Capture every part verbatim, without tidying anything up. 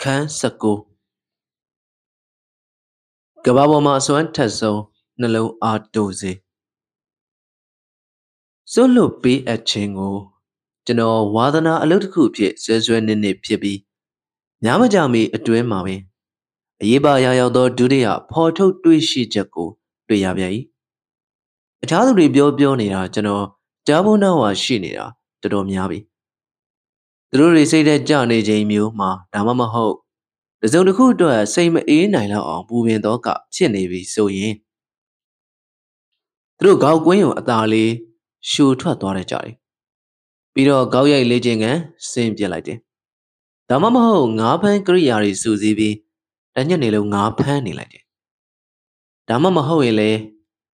Saku Gababo Masuan Tazo Nalo Art Dozy Zulu be a chingo Jano Wadana a little coopy, says when in a pibby Yamajami a twin mammy Yiba Yayado Dudia, Porto Duishi Jaco, Duyabi A child rebio bionia, Jano Jabu Nawa Shinira, the Domiabi. The Rory said that Johnny Jamie, ma, Damama Ho. The Zonaku do a same in Nila or Buvian Doka, Chenavy, so ye. Through Gauguin, Atali, shoot to a torrejari. Pido Gauya legend, eh? Same jelly. Damama Ho, Napan Kriari Susie B. Danjanilo Napan elate. Damama Ho ele.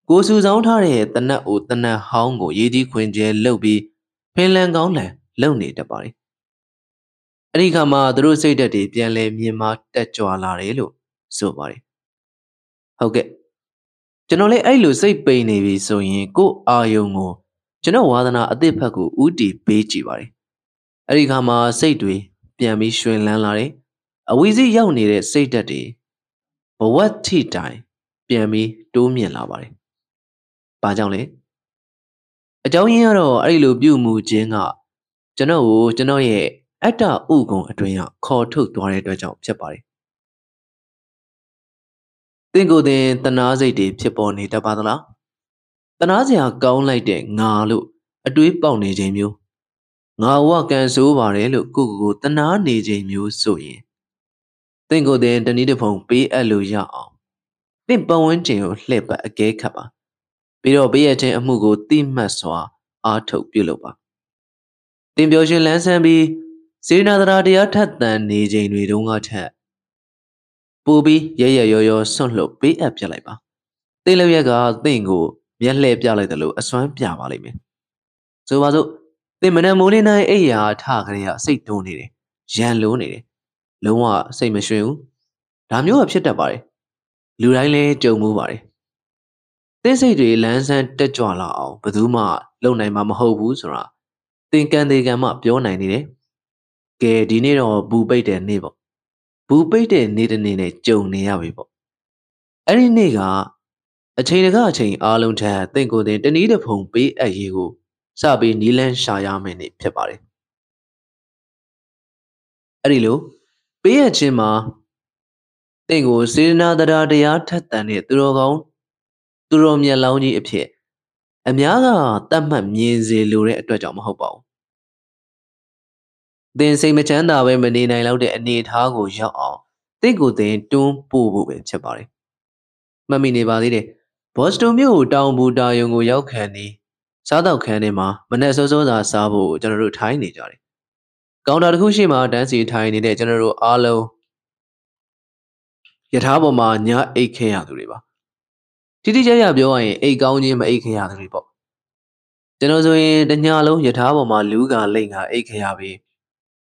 Go Sue's own hurry, the na oat, the na hongo, yedi quinje, lobby, pinland gone, lonely the body. Rikama, the road said that it, and lay me mark that joalarilu, so body. Okay. Generally, I lose a pay navy, so ye go are you more. Genoa, a deepago, woody, beachy body. Rikama, say to me, Piami shwin lanlari, a wheezy young needed, say that day. But what tea time? Piami, do me a lobby. Pajole A Joyero, I love you, Moo Jenga. Jano, Janoye, Ata Ugon, a twin, called to Dore Dajop, Chapari. Dingo then, Tanazi dip, Chaponita Badala. Tanazia gown like the Nalu, a dweep bonny jamu. Now walk and so very look good, Tanani jamu, so ye. Dingo then, the needle phone be a luja. Then Bowen jail, lip a gay cuppa. Below be a chain of Mugo, Tim Maswa, Arto Biloba. Tim Bioshi Lansambi, Sinatra de Atat than Nijin Vidunga Tat. Booby, yea, yo, yo, son look, be a Jaleba. Dilla Yaga, Dingo, Yale Jaladalu, a swamp Yavalimi. So was it, the Manamulina Aya, Targaria, say Tony, Jan Luni, Loma, say Michu. Damn you up, Shetabari. Luraile, Joe Movari. They say to Lance and Tajala, Baduma, Lone Mamma Ho Boozra. Think and they come up your ninety day. Gay dinero, boo bait and neighbor. Boo bait and need a nene, Joe Niavibo. Any nigger, a chain of garching, alone chair, think of the need of home be a hero. Sabi Nilan Shayam and it, Pebari. Arilo, be a chimma. Think of Sina that they are tatani through. Romia Lowney appear. Amiaga, Tamma Mizi Lure at Dajam Hobo. Then say Machanda when Menina loaded and need Hago Yaw. They go then, don't boo with Chabari. Mammy Nibali, Post to Mew, down Boo Dayungo Yau candy. Sadao candy ma, Manasso Zoda Sabo, General Tiny Jolly. Gouda Kushima, dancing tiny, General Arlo. Yet Haboma, near A K out the river. Tijaya Bioy, a gaunim, a kaya report. Genozoe, the Nyalo, Yatabo, Maluga, Linga, a kayabi.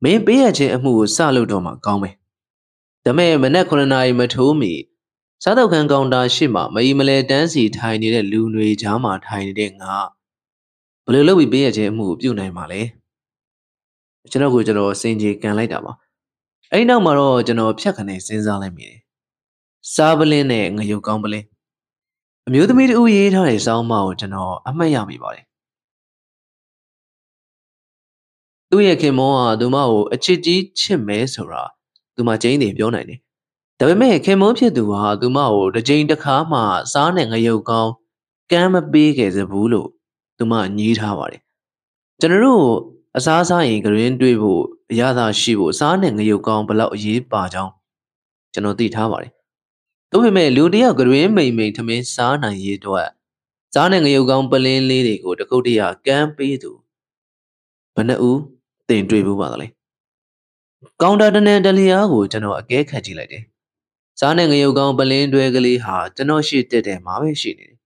Maybe a chair who saludoma, call me. The man, Manakon and I met who me. Sado can go down shima, my email dancey tiny and loony jama tiny ding. But you will be a chair move, you name Malay. The no good, no, Sinji can light up. I know Maro, General Piacane, since I am me. Sabalin, you company. Amu the meat uy her is all mouth and all, a Miami body. Uya Kemoa, Dumao, a chitty chimesura, Duma Jane if you're ninety. The me came up here to her, Dumao, the Jane the Kama, San and a yoko, Gamma big as a bulu, Duma need her body. General, a sasa in green duibu, Yada shibu, San and a yoko, below ye bajong. General did her body. Though we may Ludia Green may make to me son and ye do it. Son and you gone Berlin lady go to Kodia can be do. But no, they drive badly. Gounder than Delia would know a gay catchy lady. Sanangayogang Balindwegali ha, Janoshi Tete Mavishini.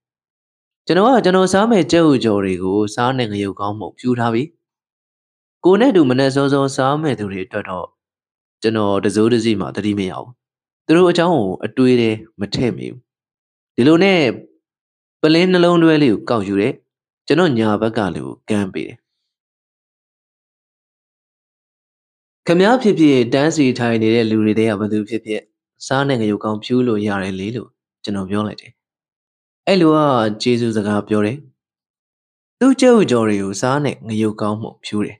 Janoa Janosame Jojorigo, Sanangayogang Mokshutavi. Gonedu Manesozo Same to Ritato. Jano the Zodazima the Dimeo. The Rochao, a duide, Matemu. Dilone Balin alone value, Gaujure. Janonia Bagalu, Gambi. Kamia Pipi, Dancy Tiny Luride Abadu Pipi. Sanning you come pure yar a little, genobiolity. Elua, Jesus the Gapiore. Lucho Jorio, Sanning you come pure.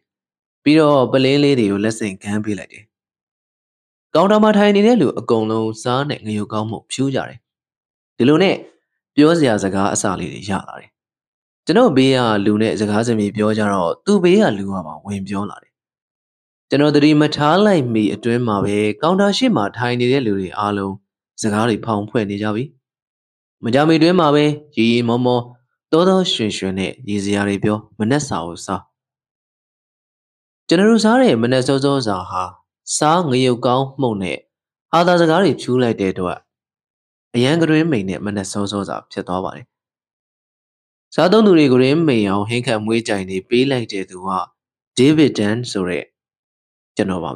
Beer Belay lady, you less than can be lady. Gondama tiny nelu, a gono, Sanning you come pure. The lune, Biosia Zaga, a solid yardary. Geno be a lune, Zagazami Biojaro, do be a luama, wim biolari. General the Matal like me a dream of a countershima tiny delivery alo, Zagari Pong Puenijavi. Madame dream of a ye momo, Dodo Shinshune, Easyaribio, Manessausa. General Sari, Manesozo Zaha, Sang Yu Gong Mone, Ada Zagari Chu like they do. A young dream may net Manesozoza, Chetovani. Sadonuri Grim may on Hinkam which I need be like they do. David and Sore. Genova.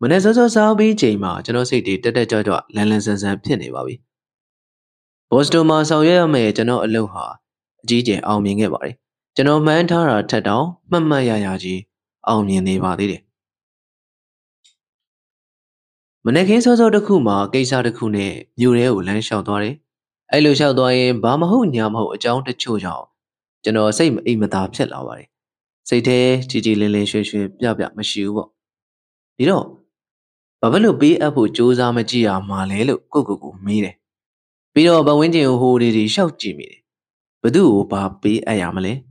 Manessa Sabi Jama, General City, Tataja, Lansons and Penny Bobby. Postoma Sawyer may General Aloha, G J Alming Ebari, General Mantara Tadao, Mamma Yayaji, Alming Nebadi. Manekis also the Kuma, Gaisa the Kune, Ureo Lan Shaldori, Elo Shaldori, Bamaho Yamho, John the Chujao, General Same Imata Pellawari. Say day, Gigi relationship, Yabya Mashu. You know, Babalu be a put Josa Magia, Malelu, Gogo, mean. Below Bawindio, who did he shout Jimmy? Badu, Bab be a yamale.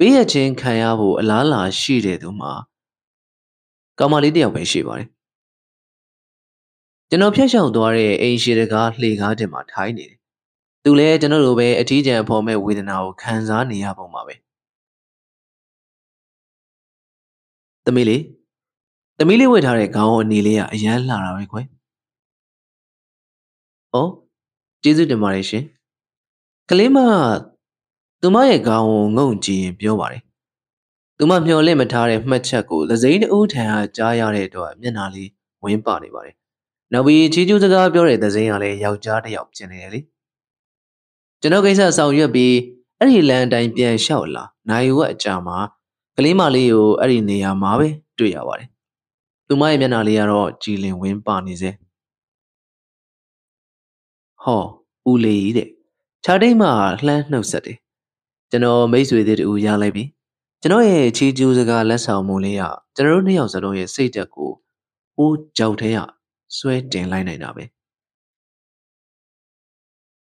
Be a chin Kayabo, Lala, she did, Uma. Gamalidia, where she were. The no Piacho Dore, ain't she the godly garden, my tiny. Do let another way a teacher upon me with an hour, Kanzani upon my way. The Millie, the Millie with her a cow and Nilia, a young Lara. Oh, Jesus de Marishi Kalima, to my cow, no gee, Biowari. To my pure limitary machaco, the Zayn Uta, Jayare to Mianali, Wim Party. Now we teach you the Gabiore, the Zayale, Yaujati of Generally. Genogasa saw you be, and he land and Pierre Shaula, Naiwa Jama. Kalima Leo, Arinia Mabe, do ya worry. To my menalia or chilling wind barnies. Ho, Ule, Chadima, land no city. General mates with it, Uya levy. Genoa, chi juizaga, less how mulia, general nails at all your sataku. O joutea, sweat and line in abe.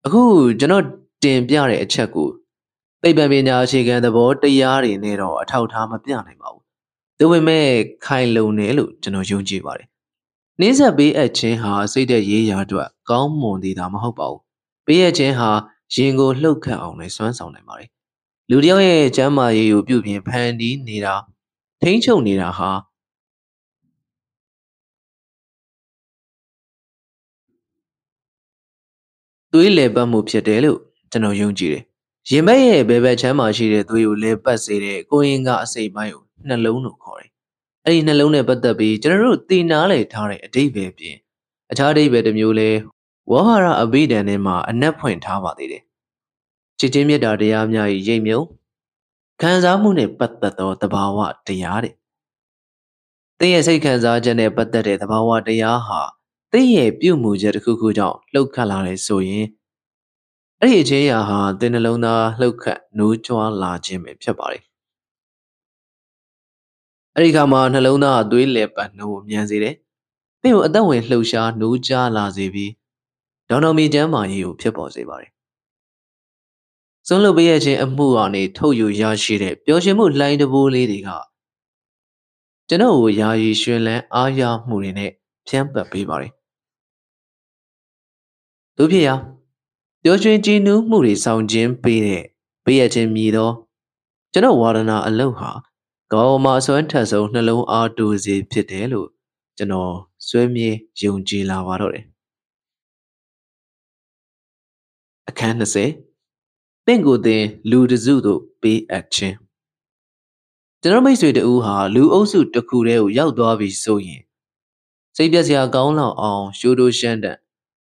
A good, General Dimbiare, a chaku. Baby Mina, she got the board, the yari nero, a tau time of the animal. Do we make Kailo Nelu, General Junjivari? Nisa be a chinha, say the ye yardua, gum on the damahobo. Be a chinha, shingo look on a son's on a mari. Ludio e jamma you beauty pandi nida, paincho nida ha. Do you live a mupsiadelu, General Junjiri? She may be a chama she do you live but say going out say by Nalono Corey. Ain't alone but the be general dinale tarry a day baby. A tardy bed of mule, Wahara a bead and Emma, and that point Tava did. Chitimia dardiamia yamio. Kansamune but the thought about what they are. They say Kansajane but the death about what they are ha. They a beau mujer cuckoo down, look calare so ye. Hey, Jaha, then alone, look at no joan large in your body. Ericama, alone, do you live at no miazide? They were done with Lucia, no jar lazibi. Don't know me, Gemma, you people, Zibari. So, look, be a jay and move on it, told you, ya she did. Yoshimu lined the bull lady car. Geno, ya ye shule, ah ya, murine, temper, peabody. Dupia. Yoshi no moody sound jim be a jim meadow. General Warner aloha. Go maso and tasso, no low are do ze pitelu. ကျွန်တော်စွဲမြေယုံကြည်လာပါတော့တယ်အခန်း၂၀တင့်ကိုယ်တင်လူတစုတို့ပေးအပ်ခြင်းကျွန်တော်မိတ်ဆွေတို့ဟာလူအုပ်စုတစ်ခုတည်းကိုရောက်သွားပြီဆိုရင်စိတ်ပျက်စရာကောင်းလောက်အောင်ရှိုးတိုးရှမ်းတန့်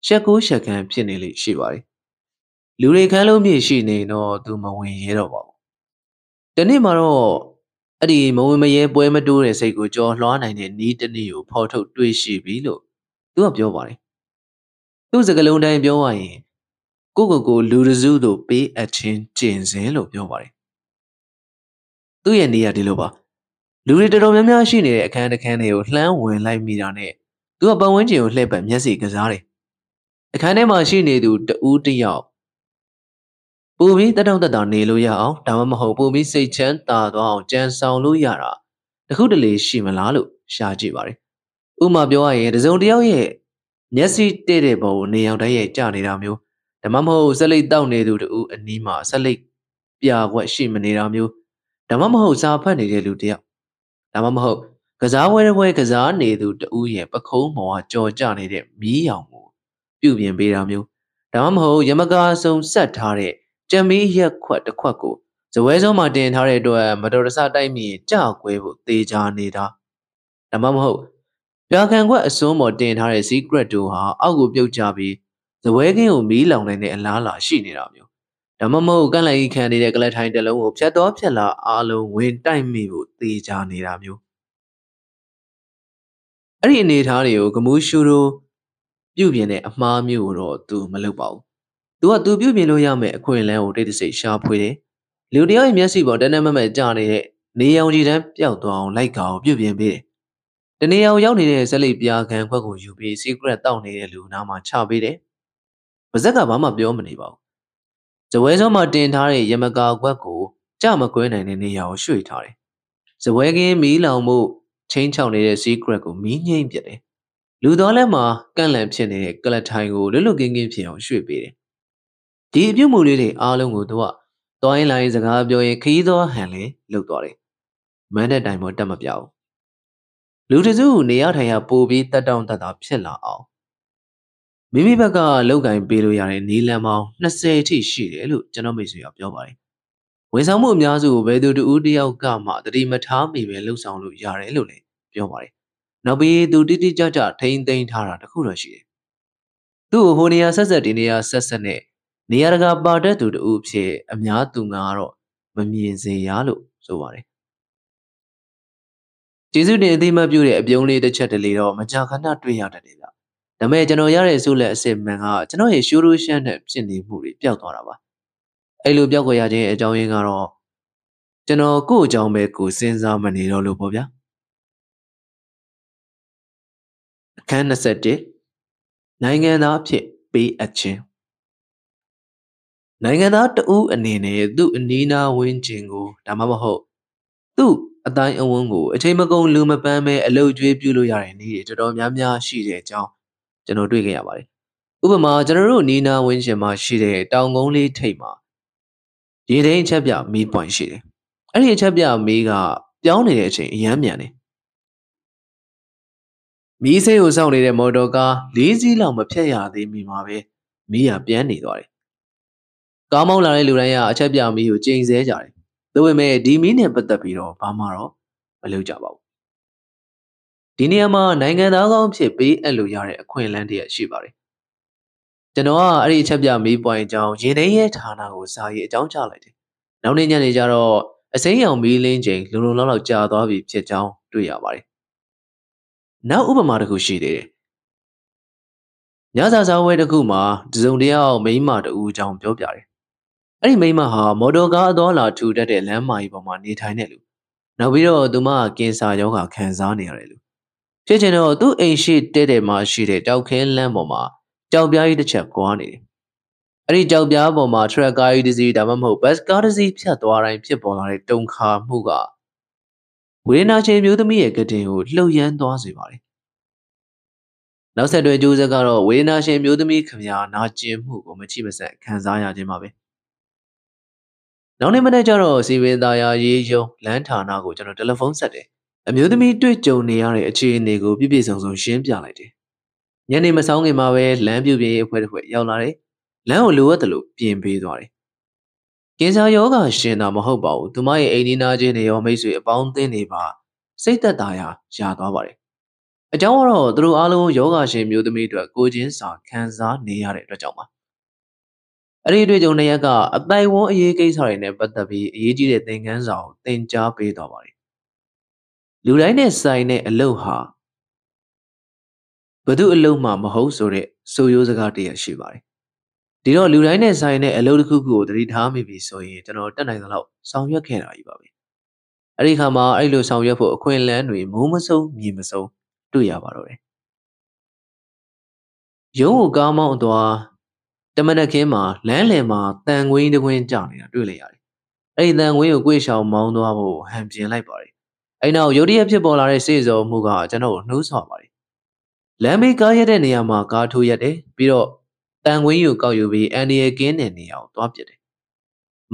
ရှက်ကိုရှက်ခံဖြစ်နေလိမ့်ရှိပါတယ်လူတွေခန်းလုံးပြည့်ရှိနေတော့သူမဝင်ရဲတော့ပါဘူးဒီနေ့မှာတော့အဲ့ဒီမဝင်မရဲပွဲမတိုးတဲ့စိတ်ကိုကြောလွှားနိုင်တဲ့နီးတစ်နည်းကိုဖော်ထုတ်တွေ့ရှိပြီလို့သူကပြောပါတယ်သူ့စကားလုံးတိုင်းပြောရရင်ကိုကိုကိုလူတစုတို့ပေးအပ်ခြင်းကျင့်စဉ်လို့ပြောပါတယ်သူ့ရဲ့နေရာဒီလိုပါလူတွေတော်တော်များများရှိနေတဲ့အခန်းတစ်ခန်းတွေကိုလှမ်းဝင်လိုက်မိတာနဲ့သူကပတ်ဝန်းကျင်ကိုလှည့်ပတ်မျက်စိကစားတယ်အခန်းထဲမှာရှိနေသူတဦးတယောက်ပူပြီးတတောင့်တတောင့်နေလို့ရအောင်ဒါမှမဟုတ်ပူပြီးစိတ်ချမ်းသာသွားအောင်ကြံဆောင်လို့ရတာတခုတလေရှိမလားလို့ရှာကြည့်ပါတယ်ဥပမာပြောရရင်တစုံတစ်ယောက်ရဲ့မျက်စိတည့်တဲ့ပုံကိုနေရောင်တိုင်းရဲ့ကြာနေတာမျိုးဒါမှမဟုတ်ဆက်လက်တောက်နေသူတဦးအနီးမှာဆက်လက်ပြာကွက်ရှိမနေတာမျိုးဒါမှမဟုတ်စာဖတ်နေတဲ့လူတယောက်ဒါမှမဟုတ်ကစားဝဲဝဲကစားနေသူတဦးရဲ့ပခုံးပေါ်ကကြော်ကြနေတဲ့မီးရောင်ကိုပြုပြင်ပေးတာမျိုးဒါမှမဟုတ်ယမကာစုံဆက်ထားတဲ့ကြံမီးရက်ခွက်တစ်ခွက်ကိုဇဝဲစုံမှာတင်ထားတဲ့အတွက်မတော်တဆတိုက်မိရင်ကြောက်ကွဲဖို့တေးချာနေတာဒါမှမဟုတ်ပြာခံခွက်အစွန်းပေါ်တင်ထားတဲ့ secret တို့ဟာအောက်ကိုပြုတ်ကျပြီးဇဝဲကင်းကိုမီးလောင်နိုင်တဲ့အလားအလာရှိနေတာမျိုးဒါမှမဟုတ်ကန့်လိုက်ခံနေတဲ့ကလထိုင်တစ်လုံးကိုဖြတ်တော့ဖြတ်လာအားလုံးဝင်တိုက်မိဖို့တေးချာနေတာမျိုးအဲ့ဒီအနေထားတွေကိုဂမူးရှူတို့ပြုတ်ပြင်းတဲ့အမှားမျိုးကိုတော့သူမလုပ်ပါဘူးသူကသူပြုတ်ပြင်လို့ရမယ့်အခွင့်အလမ်းကိုတိတ်တဆိတ်ရှာဖွေတယ်လူတယောက်ရဲ့မျက်စိပေါ်တနက်မမဲ့ကြာနေတဲ့နေရောင်ခြည်တန်းပျောက်သွားအောင်လိုက်ကောင်ပြုတ်ပြင်ပေးတယ်တနေရောင်ရောက်နေတဲ့ဇက်လိပ်ပြာခံခွက်ကိုယူပြီး secret တောက်နေတဲ့လူနာမှာချပေးတယ်ပါဇက်ကဘာမှပြောမနေပါဘူးဇဝဲစုံမှာတင်ထားတဲ့ယမကာခွက်ကိုကြမကွဲနိုင်တဲ့နေရာကိုရွှေ့ထားတယ်ဇဝဲကင်းမီးလောင်မှုချင်းချောင်းနေတဲ့ secret ကိုမီးငိမ့်ပစ်တယ်လူတော်လက်မှာကန့်လန့်ဖြစ်နေတဲ့ကလထိုင်ကိုလွတ်လွတ်ကင်းကင်းဖြစ်အောင်ရွှေ့ပေးတယ်ဒီအပြုမူလေးတွေအားလုံးကိုသူကတွိုင်းလိုင်းစကားပြောရင်ခီးသောဟန်လေးလှုပ်သွားတယ်။မန်းတဲ့တိုင်ပေါ်တက်မပြောင်း။လူတစုနေရထိုင်ရပို့ပြီးတက်တောင့်တက်တာဖြစ်လာအောင်မိမိဘက်ကလောက်ကင်ပေးလို့ရတဲ့နီလန်ပေါင်း၂၀အထိရှိတယ်လို့ကျွန်တော်မိတ်ဆွေကပြောပါတယ်။ဝန်ဆောင်မှုအများစုကိုဘယ်သူတဦးတယောက်ကမှသတိမထားမိပဲလှုပ်ဆောင်လို့ရတယ်လို့လည်းပြောပါတယ်။နောက်ပြီးသူတိတိကျကျထိန်းသိမ်းထားတာတခုတော့ရှိတယ်။သူ့ကိုဟိုနေရာဆက်ဆက်ဒီနေရာဆက်ဆက်နဲ့နေရာတကာပါတဲ့သူတို့အဖြစ်အများသူငါကတော့မမြင်စေရလို့ဆိုပါတယ်ကျေးဇူးတင်အသိမှတ်ပြုတဲ့အပြုံးလေးတစ်ချက်တလေတော့မကြာခဏတွေ့ရတတ်တယ်ဗျဒါမဲ့ကျွန်တော်ရတဲ့အစုလက်အစစ်မှန်ကကျွန်တော်ရဲ့ရှိုးရိုးရှမ်းတဲ့ဖြစ်နေမှုတွေပျောက်သွားတာပါအဲ့လိုပျောက်ကွယ်ရခြင်းအကြောင်းရင်းကတော့ကျွန်တော်ကိုယ့်အကြောင်းပဲကိုယ်စဉ်းစားမနေတော့လို့ပေါ့ဗျာအခန်း၂၁နိုင်ငံသားအဖြစ်ပေးအပ်ခြင်းနိုင်ငံသားတဦးအနေနဲ့သူ့အနီးနားဝန်းကျင်ကိုဒါမှမဟုတ်သူ့အတိုင်းအဝန်းကိုအချိန်မကုန်လူမပန်းပဲအလုပ်ကျွေးပြုလို့ရတဲ့နည်းတွေတော်တော်များများရှိတဲ့အကြောင်းကျွန်တော်တွေ့ခဲ့ရပါတယ်။ဥပမာကျွန်တော်တို့နီးနားဝန်းကျင်မှာရှိတဲ့တောင်ကုန်းလေးထိပ်မှာရေတိန်အချက်ပြမီးပွိုင်ရှိတယ်။အဲ့ဒီအချက်ပြမီးကပြောင်းနေတဲ့အချိန်အရမ်းမြန်တယ်။မီးဆေးကိုစောင့်နေတဲ့မော်တော်ကား၄စီးလောက်မဖြတ်ရသေးမီမှာပဲမီးကပြန်နေသွားတယ်ကောင်းမောင်းလာတဲ့လူတိုင်းကအချက်ပြမီးကိုကျိန်ဆဲကြတယ်။ဒါပေမဲ့ဒီမီးနဲ့ပတ်သက်ပြီးတော့ဘာမှတော့မလုပ်ကြပါဘူး။ဒီနေရာမှာနိုင်ငံသားကောင်းဖြစ်ပေးအပ်လို့ရတဲ့အခွင့်အလမ်းတွေရှိပါတယ်။ကျွန်တော်ကအဲ့ဒီအချက်ပြမီးပွိုင်အကြောင်းရင်းနှီးရဲဌာနကိုစာရေးအကြောင်းကြားလိုက်တယ်။နောက်နေ့ညနေကျတော့အစိမ်းရောင်မီးလင်းချိန်လုံလုံလောက်လောက်ကြာသွားပြီဖြစ်ကြောင်းတွေ့ရပါတယ်။နောက်ဥပမာတစ်ခုရှိသေးတယ်။ညစာစားဝဲတစ်ခုမှာတစုံတယောက်မိန်းမတူအကြောင်းပြောပြတယ်။အဲ့ဒီမိမဟာမော်တော်ကားအတော်လာထူတတ်တဲ့လမ်းမကြီးပေါ်မှာနေထိုင်တဲ့လူနောက်ပြီးတော့သူမကကင်ဆာရောဂါခံစားနေရတဲ့လူဖြစ်ချင်တော့သူ့အိမ်ရှိတဲ့တဲ့မှာရှိတဲ့တောက်ခင်းလမ်းပေါ်မှာကြောက်ပြားကြီးတစ်ချက်ကွာနေတယ်အဲ့ဒီကြောက်ပြားပေါ်မှာထရက်ကားကြီးတစ်စီးဒါမှမဟုတ်ဘတ်ကားတစ်စီးဖြတ်သွားတိုင်းဖြစ်ပေါ်လာတဲ့တုန်ခါမှုကဝေဒနာရှင်မျိုးသမီးရဲ့ကတင်ကိုလှုပ်ရမ်းသွားစေပါတယ်နောက်ဆက်တွဲကြိုးစားကတော့ဝေဒနာရှင်မျိုးသမီးခမရနာကျင်မှုကိုမချိမဆက်ခံစားရခြင်းပါပဲနောက်နေ့မနေ့ကျတော့စီဝင်းသားယာရေးရုံးလမ်းဌာနကိုကျွန်တော်တယ်လီဖုန်းဆက်တယ် အမျိုးသမီးတွေ့ကြုံနေရတဲ့အခြေအနေကိုပြပြဆောင်ဆောင်ရှင်းပြလိုက်တယ်။ညနေမဆောင်ခင်မှာပဲလမ်းပြုပြင်ရေးအဖွဲ့တစ်ဖွဲ့ရောက်လာတယ်။လမ်းကိုလိုအပ်တယ်လို့ပြင်ပေးသွားတယ်။ကင်ဆာယောဂရှင်တာမဟုတ်ပါဘူး။သူမရဲ့အိမ်နီးနားချင်းတွေရောမိတ်ဆွေအပေါင်းအသင်းတွေပါစိတ်သက်သာရာရသွားပါတယ်။အကြောင်းကတော့သူတို့အားလုံးယောဂရှင်မျိုးသမီးတွေကိုချင်းစာခံစားနေရတဲ့အတွက်ကြောင့်ပါ။အဲ့ဒီတွေ့ကြုံတဲ့ရက်ကအတိုင်ဝန်းအရေးကိစ္စတွေနဲ့ပတ်သက်ပြီးအရေးကြီးတဲ့သင်ခန်းစာကိုသင်ကြားပေးသွားပါတယ်။လူတိုင်းနဲ့ဆိုင်တဲ့အလုပ်ဟာဘယ်သူအလုပ်မှမဟုတ်ဆိုတဲ့ဆိုရိုးစကားတည်းရရှိပါတယ်။ဒီတော့လူတိုင်းနဲ့ဆိုင်တဲ့အလုပ်တစ်ခုခုကိုသတိထားမိပြီဆိုရင်ကျွန်တော်တက်နိုင်သလောက်ဆောင်ရွက်ခဲ့တာကြီးပါပဲ။အဲဒီခါမှာအဲ့လိုဆောင်ရွက်ဖို့အခွင့်အလမ်းတွေမိုးမဆုံးမြေမဆုံးတွေ့ရပါတော့တယ်။ရုံးကိုကားမောင်းသွားတမနက်ခင်းမှာလမ်းလယ်မှာတန်ငွေတစ်ခွင်းကျနေတာတွေ့လိုက်ရတယ်။အဲ့ဒီတန်ငွေကိုကိုယ်ရှောင်မောင်းသွားဖို့ဟန်ပြင်လိုက်ပါတယ်။အဲ့နောက်ရုတ်တရက်ဖြစ်ပေါ်လာတဲ့စေစောမှုကကျွန်တော်နှိုးဆော်ပါတယ်။လမ်းဘေးကားရက်တဲ့နေရာမှာကားထိုးရက်တယ်ပြီးတော့တန်ခွင်းကိုကောက်ယူပြီးအန်ဒီရကင်းတဲ့နေရာကိုသွားပစ်တယ်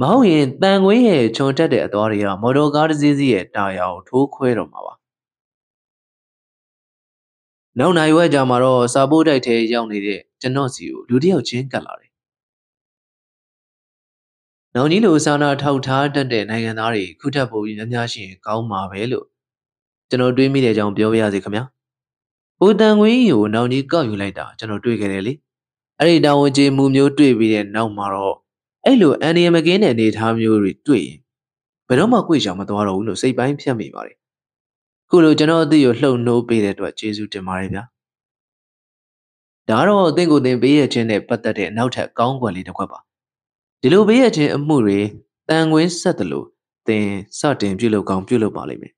။မဟုတ်ရင်တန်ခွင်းရဲ့ခြုံတက်တဲ့အသွားတွေကမော်တော်ကားတစ်စီးစီးရဲ့တာယာကိုထိုးခွဲတော့မှာပါ။နောက်နိုင်ဝဲကြမှာတော့စာပို့တိုက်ထဲရောက်နေတဲ့ကျွန်တော်စီကိုလူတစ်ယောက်ချင်းကတ်လာတယ်နောင်ကြီးလိုစာနာထောက်ထားတတ်တဲ့နိုင်ငံသားတွေခုထပ်ပုံပြီးများများရှိရင်ကောင်းမှာပဲလို့ကျွန်တော်တွေးမိတဲ့အကြောင်းပြောပြရစီခင်ဗျာ။ဦးတန်ဝင်းကိုနောင်ကြီးကောက်ယူလိုက်တာကျွန်တော်တွေ့ခဲ့တယ်လေ။အဲ့ဒီတာဝန်ကြီးမူမျိုးတွေ့ပြီးတဲ့နောက်မှာတော့အဲ့လိုအန်ဒီမကင်းတဲ့နေသားမျိုးတွေတွေ့ရင်ဘယ်တော့မှကိုယ်ရှောင်မသွားတော့ဘူးလို့စိတ်ပိုင်းဖြတ်မိပါတယ်။ခုလိုကျွန်တော်အသည့်ကိုလှုပ်နှိုးပေးတဲ့အတွက်ကျေးဇူးတင်ပါတယ်ဗျာ။ဒါတော့အသင်ကိုသင်ပေးရခြင်းနဲ့ပတ်သက်တဲ့နောက်ထပ်ကောင်းကွယ်လေးတစ်ခွက်ပါ။ဒီလိုပေးရခြင်းအမှုတွေတန်ခွင်းဆက်တယ်လို့သင်စတင်ပြုလုပ်ကောင်းပြုလုပ်ပါလိမ့်မယ်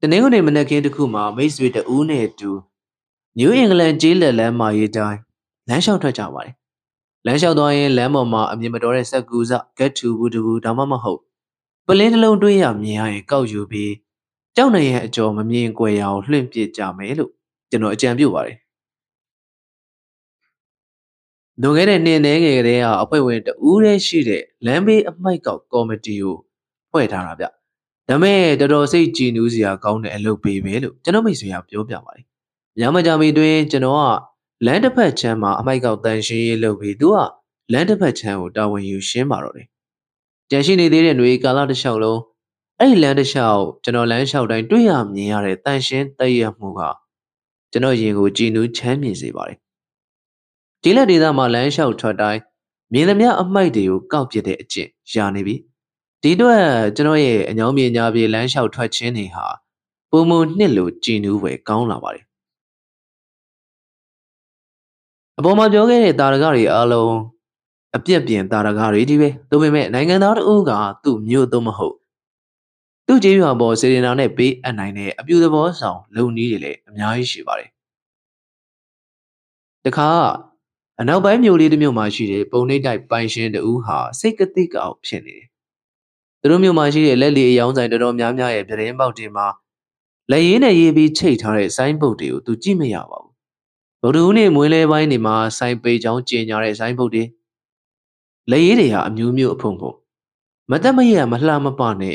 ။တနင်္ဂနွေမနက်ခင်းတစ်ခုမှာမိတ်ဆွေတဦးနဲ့အတူနယူးအင်္ဂလန်ကျေးလက်လမ်းမရေးတိုင်းလမ်းလျှောက်ထွက်ကြပါတယ်။လမ်းလျှောက်သွားရင်လမ်းပေါ်မှာအမြင်မတော်တဲ့ဆက်ကူစဂတ်ထူဘူးတူဒါမှမဟုတ်ပလင်းတစ်လုံးတွေးရမြင်ရရင်ကောက်ယူပြီးကြောက်နေရဲ့အကြော်မမြင်ကွယ်ရာကိုလွှင့်ပစ်ကြမယ်လို့ကျွန်တော်အကြံပြုပါတယ်။လွန်ခဲ့တဲ့နှစ်နဲ့ငယ်ကလေးကအဖွဲ့ဝင်တဦးတည်းရှိတဲ့လမ်းဘေးအမိုက်ကောက်ကော်မတီကိုဖွဲ့ထားတာဗျ။ဒါမဲ့တော်တော်စိတ်ကြည်နူးစရာကောင်းတဲ့အလုပ်ပေးပဲလို့ကျွန်တော်မိတ်ဆွေကပြောပြပါတယ်။ညမကြမီတွင်ကျွန်တော်ကလမ်းတစ်ဖက်ခြမ်းမှာအမိုက်ကောက်တန်ရှင်းရေးလုပ်ပြီးသူကလမ်းတစ်ဖက်ခြမ်းကိုတာဝန်ယူရှင်းပါတော့တယ်။ကြံရှိနေသေးတဲ့ຫນွေကာလတစ်လျှောက်လုံးအဲ့လမ်းတစ်လျှောက်ကျွန်တော်လမ်းလျှောက်တိုင်းတွေ့ရမြင်ရတဲ့တန်ရှင်းတည့်ရမှုကကျွန်တော်ရင်ကိုကြည်နူးချမ်းမြေစေပါတယ်။ဒီလက်ဒေသမှာလမ်းလျှောက်ထွက်တိုင်းမြင်သမျှအမိုက်တွေကိုကောက်ပြတဲ့အကျင့်ရာနေပြီဒီတော့ကျွန်တော်ရဲ့အညောင်းမြင်ညာပြေလမ်းလျှောက်ထွက်ခြင်းတွေဟာပုံမှန်နှစ်လိုကြည်နူးပဲကောင်းလာပါတယ်အပေါ်မှာပြောခဲ့တဲ့တာရကတွေအားလုံးအပြက်ပြင်တာရကတွေဒီပဲဒါပေမဲ့နိုင်ငံသားတဦးကသူ့မျိုးသုံးမဟုတ်သူ့ကြေးရွာပေါ်စေရင်တော်နဲ့ဘေးအပ်နိုင်တဲ့အပြူသဘောဆောင်လုံနည်းတွေလည်းအများကြီးရှိပါတယ်တခါအနောက်ပိုင်းမြို့လေးတစ်မြို့မှာရှိတဲ့ပုံနှိပ်တိုက်ပိုင်ရှင်တူဟာစိတ်ကတိကအောက်ဖြစ်နေတယ်။သူတို့မြို့မှာရှိတဲ့လက်လီအယောင်းဆိုင်တော်တော်များများရဲ့ပြတင်းပေါက်တင်မှာလက်ရည်နဲ့ရေးပြီးချိတ်ထားတဲ့ဆိုင်းပုတ်တွေကိုသူကြည့်မရပါဘူး။ဗုဒ္ဓဟူးနေ့မွေးလဲပိုင်းနေမှာဆိုင်းပေချောင်းကျင်ညာတဲ့ဆိုင်းပုတ်တွေလက်ရည်တွေဟာအမျိုးမျိုးအဖုံဖုံမသက်မရမလှမပနဲ့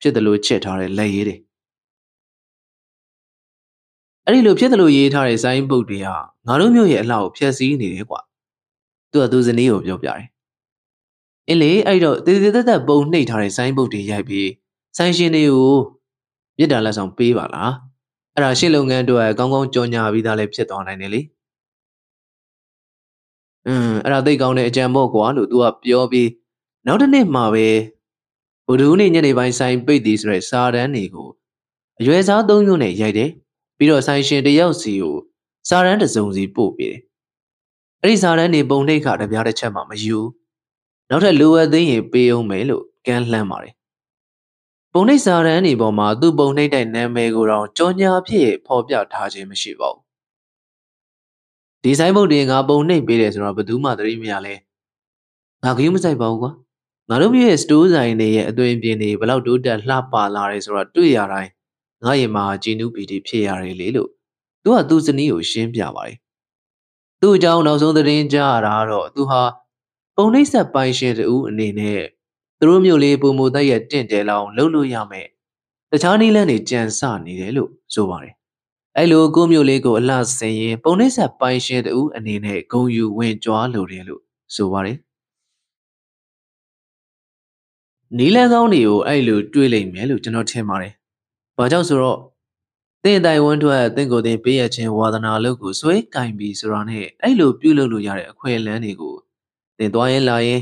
ဖြစ်တယ်လို့ချက်ထားတဲ့လက်ရည်တွေအဲ့ဒီလိုဖြစ်တယ်လို့ရေးထားတဲ့ဆိုင်းပုတ်တွေဟာငါတို့မျိုးရဲ့အလှကိုဖျက်ဆီးနေတယ်ကွာသူကသူဇနီးကိုပြောပြတယ်အင်းလေအဲ့တော့တေတေတက်တက်ပုံနှိပ်ထားတဲ့ဆိုင်းပုတ်တွေရိုက်ပြီးဆိုင်းရှင်တွေကိုမြေတားလက်ဆောင်ပေးပါလားအဲ့ဒါရှင်းလုပ်ငန်းတော့ကောင်းကောင်းကြော်ညာပြီးသားလည်းဖြစ်သွားနိုင်တယ်လေအင်းအဲ့ဒါသိကောင်းတဲ့အကြံပေါ့ကွာလို့သူကပြောပြီးနောက်တစ်နေ့မှပဲဘုဒ္ဓဦးနေ့ညနေပိုင်းဆိုင်းပိတ်သည်ဆိုတဲ့စာတန်းတွေကိုအရွယ်စားသုံးမျိုးနဲ့ရိုက်တယ်ပြီးတော့ဆိုင်ရှင်တယောက်စီကိုစာရန်တစ်စုံစီပို့ပေးတယ်။အဲ့ဒီစာရန်နေပုံနှိပ်ခါတစ်ပြားတစ်ချက်မှမယူ။နောက်ထပ်လိုအပ်သေးရင်ပေးအောင်မယ်လို့ကမ်းလှမ်းပါတယ်။ပုံနှိပ်စာရန်နေပေါ်မှာသူ့ပုံနှိပ်တဲ့နာမည်ကိုတော့ကြောညာဖြစ်ဖော်ပြထားခြင်းမရှိပါဘူး။ဒီဆိုင်ပုတ်တင်ကပုံနှိပ်ပေးတယ်ဆိုတော့ဘယ်သူမှသတိမရလဲ။ငါကယူမဆိုင်ပါဘူးကွာ။ငါတို့မြို့ရဲ့စတိုးဆိုင်တွေရဲ့အသွင်ပြင်တွေဘယ်လောက်တိုးတက်လှပလာတယ်ဆိုတာတွေ့ရတိုင်းငါရင်မှာဂျီနူပီတီဖြစ်ရတယ်လေလို့သူကသူ့ဇနီးကိုရှင်းပြပါတယ်။သူ့အကြောင်းနောက်ဆုံးသတင်းကြားရတာတော့သူဟာပုံနှိပ်ဆက်ပိုင်ရှင်တူအနေနဲ့ သူတို့မျိုးလေးပုံမူတက်ရဲ့တင့်တယ်လောင်းလှုပ်လို့ရမယ်။တခြားနည်းလမ်းတွေကြံစနေတယ်လို့ဆိုပါတယ်။အဲလိုကိုမျိုးလေးကိုအလှဆင်ရင်ပုံနှိပ်ဆက်ပိုင်ရှင်တူအနေနဲ့ဂုဏ်ယူဝင်ကြွားလိုတယ်လို့ဆိုပါတယ်။နည်းလမ်းကောင်းတွေကိုအဲလိုတွေးလိုက်မယ်လို့ကျွန်တော်ထင်ပါတယ်။ဘာကြောင့်ဆိုတော့တင့်တိုင်ဝန်းထွက်တင့်ကိုတင်ပေးရခြင်းဝါသနာလို့ကိုဆွဲကင်ပြီးဆိုတာနဲ့အဲလိုပြုလုပ်လို့ရတဲ့အခွင့်အလမ်းတွေကိုတင်သွားရင်လာရင်